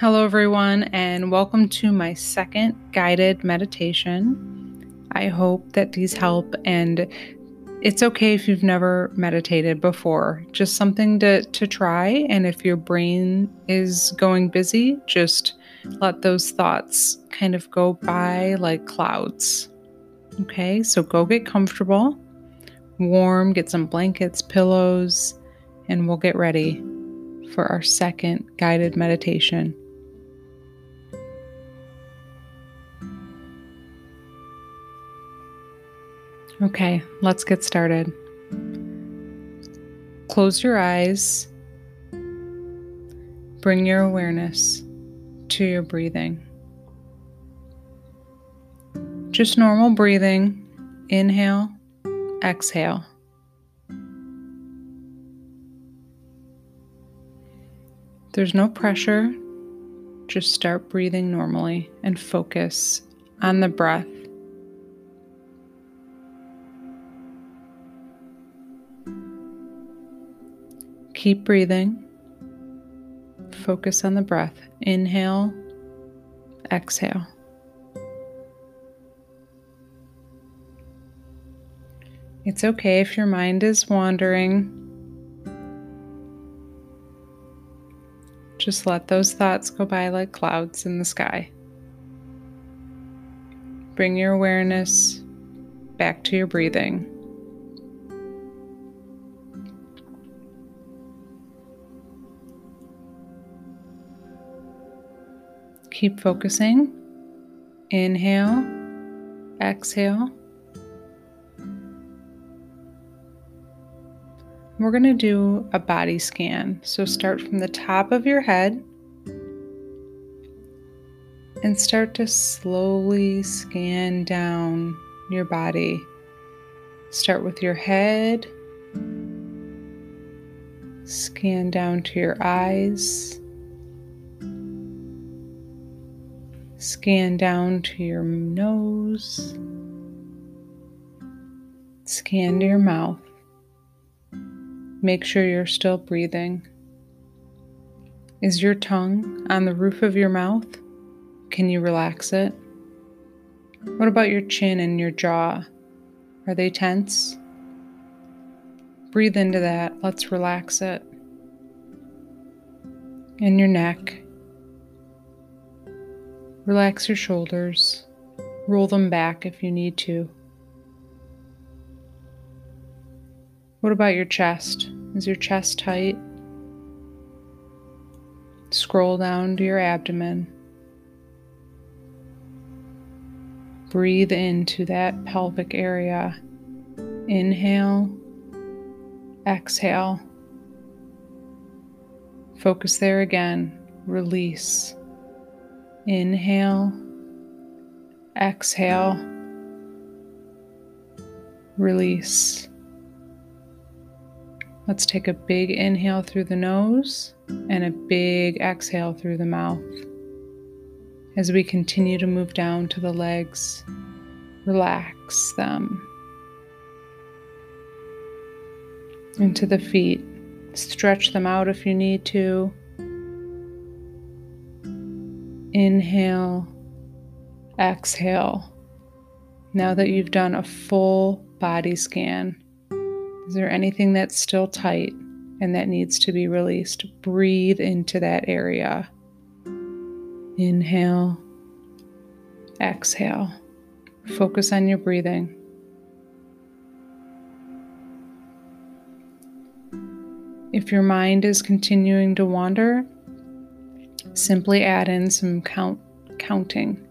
Hello everyone, and welcome to my second guided meditation. I hope that these help, and it's okay if you've never meditated before. Just something to try, and if your brain is going busy, just let those thoughts kind of go by like clouds. Okay, so go get comfortable, warm, get some blankets, pillows, and we'll get ready for our second guided meditation. Okay, let's get started. Close your eyes. Bring your awareness to your breathing. Just normal breathing. Inhale, exhale. There's no pressure. Just start breathing normally and focus on the breath. Keep breathing. Focus on the breath. Inhale, exhale. It's okay if your mind is wandering. Just let those thoughts go by like clouds in the sky. Bring your awareness back to your breathing. Keep focusing. Inhale, exhale. We're going to do a body scan. So start from the top of your head and start to slowly scan down your body. Start with your head, scan down to your eyes, scan down to your nose, scan to your mouth. Make sure you're still breathing. Is your tongue on the roof of your mouth? Can you relax it? What about your chin and your jaw? Are they tense? Breathe into that. Let's relax it. And your neck. Relax your shoulders. Roll them back if you need to. What about your chest? Is your chest tight? Scroll down to your abdomen. Breathe into that pelvic area. Inhale, exhale. Focus there again. Release. Inhale, exhale. Release. Let's take a big inhale through the nose and a big exhale through the mouth. As we continue to move down to the legs, relax them. Into the feet. Stretch them out if you need to. Inhale, exhale. Now that you've done a full body scan, is there anything that's still tight and that needs to be released? Breathe into that area. Inhale, exhale. Focus on your breathing. If your mind is continuing to wander, simply add in some counting.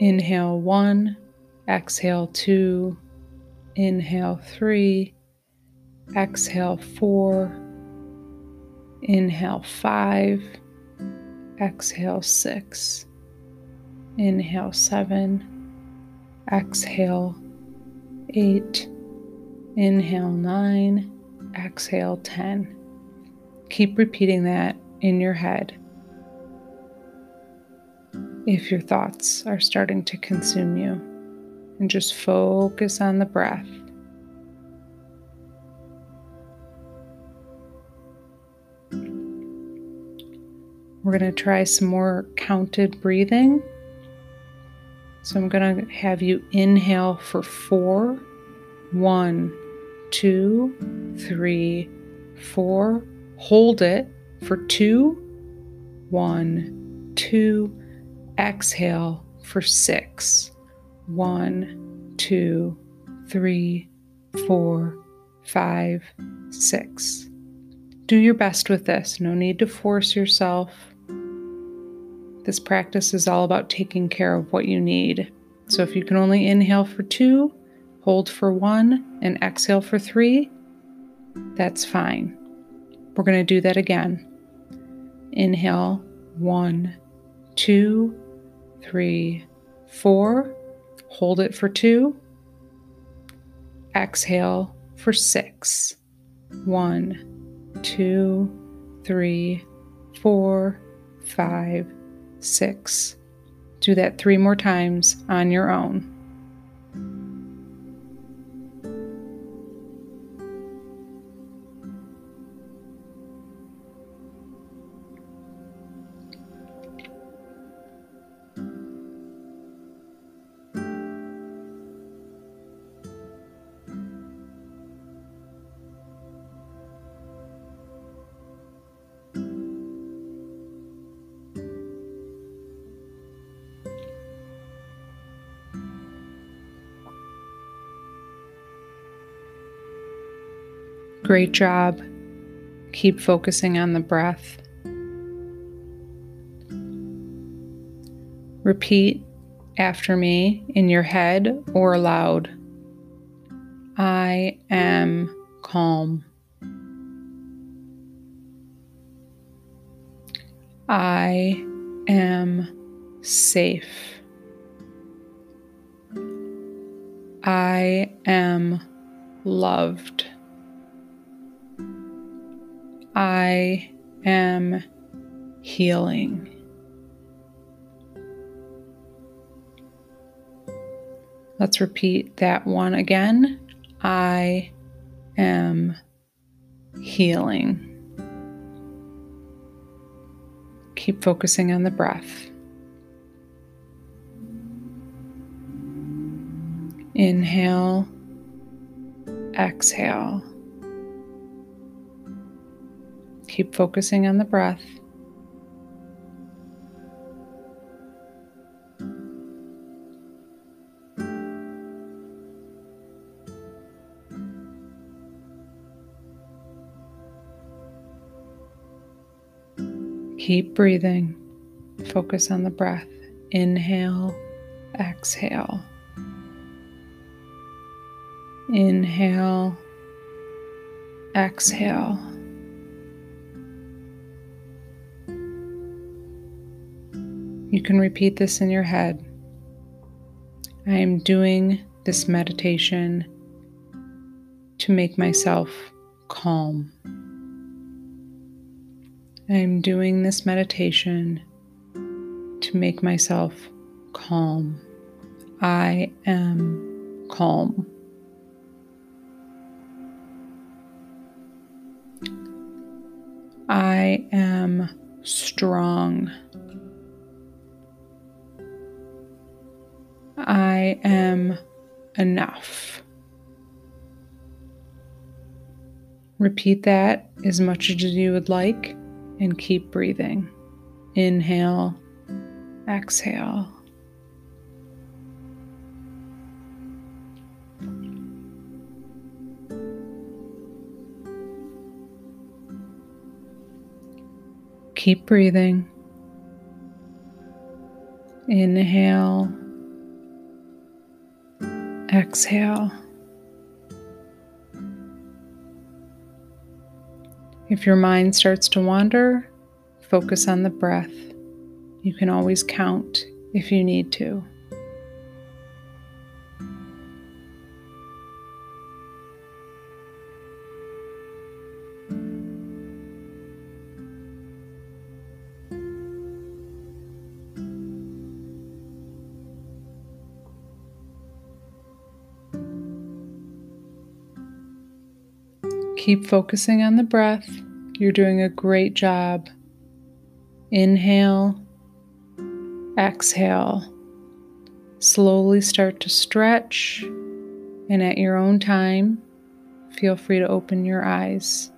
Inhale 1, exhale 2, inhale 3, exhale 4, inhale 5, exhale 6, inhale 7, exhale 8, inhale 9, exhale 10. Keep repeating that in your head if your thoughts are starting to consume you. And just focus on the breath. We're going to try some more counted breathing. So I'm going to have you inhale for 4, 1, 2, 3, 4. Hold it for 2, 1, 2. Exhale for 6, 1, 2, 3, 4, 5, 6. Do your best with this. No need to force yourself. This practice is all about taking care of what you need. So if you can only inhale for 2, hold for 1, and exhale for 3, that's fine. We're going to do that again. Inhale, 1, 2, 3, 4. Hold it for 2. Exhale for 6. 1, 2, 3, 4, 5, 6. Do that 3 more times on your own. Great job. Keep focusing on the breath. Repeat after me in your head or aloud. I am calm. I am safe. I am loved. I am healing. Let's repeat that one again. I am healing. Keep focusing on the breath. Inhale, exhale. Keep focusing on the breath. Keep breathing. Focus on the breath. Inhale, exhale. Inhale, exhale. You can repeat this in your head. I am doing this meditation to make myself calm. I am doing this meditation to make myself calm. I am calm. I am strong. I am enough. Repeat that as much as you would like and keep breathing. Inhale, exhale. Keep breathing. Inhale. Exhale. If your mind starts to wander, focus on the breath. You can always count if you need to. Keep focusing on the breath. You're doing a great job. Inhale, exhale. Slowly start to stretch, and at your own time, feel free to open your eyes.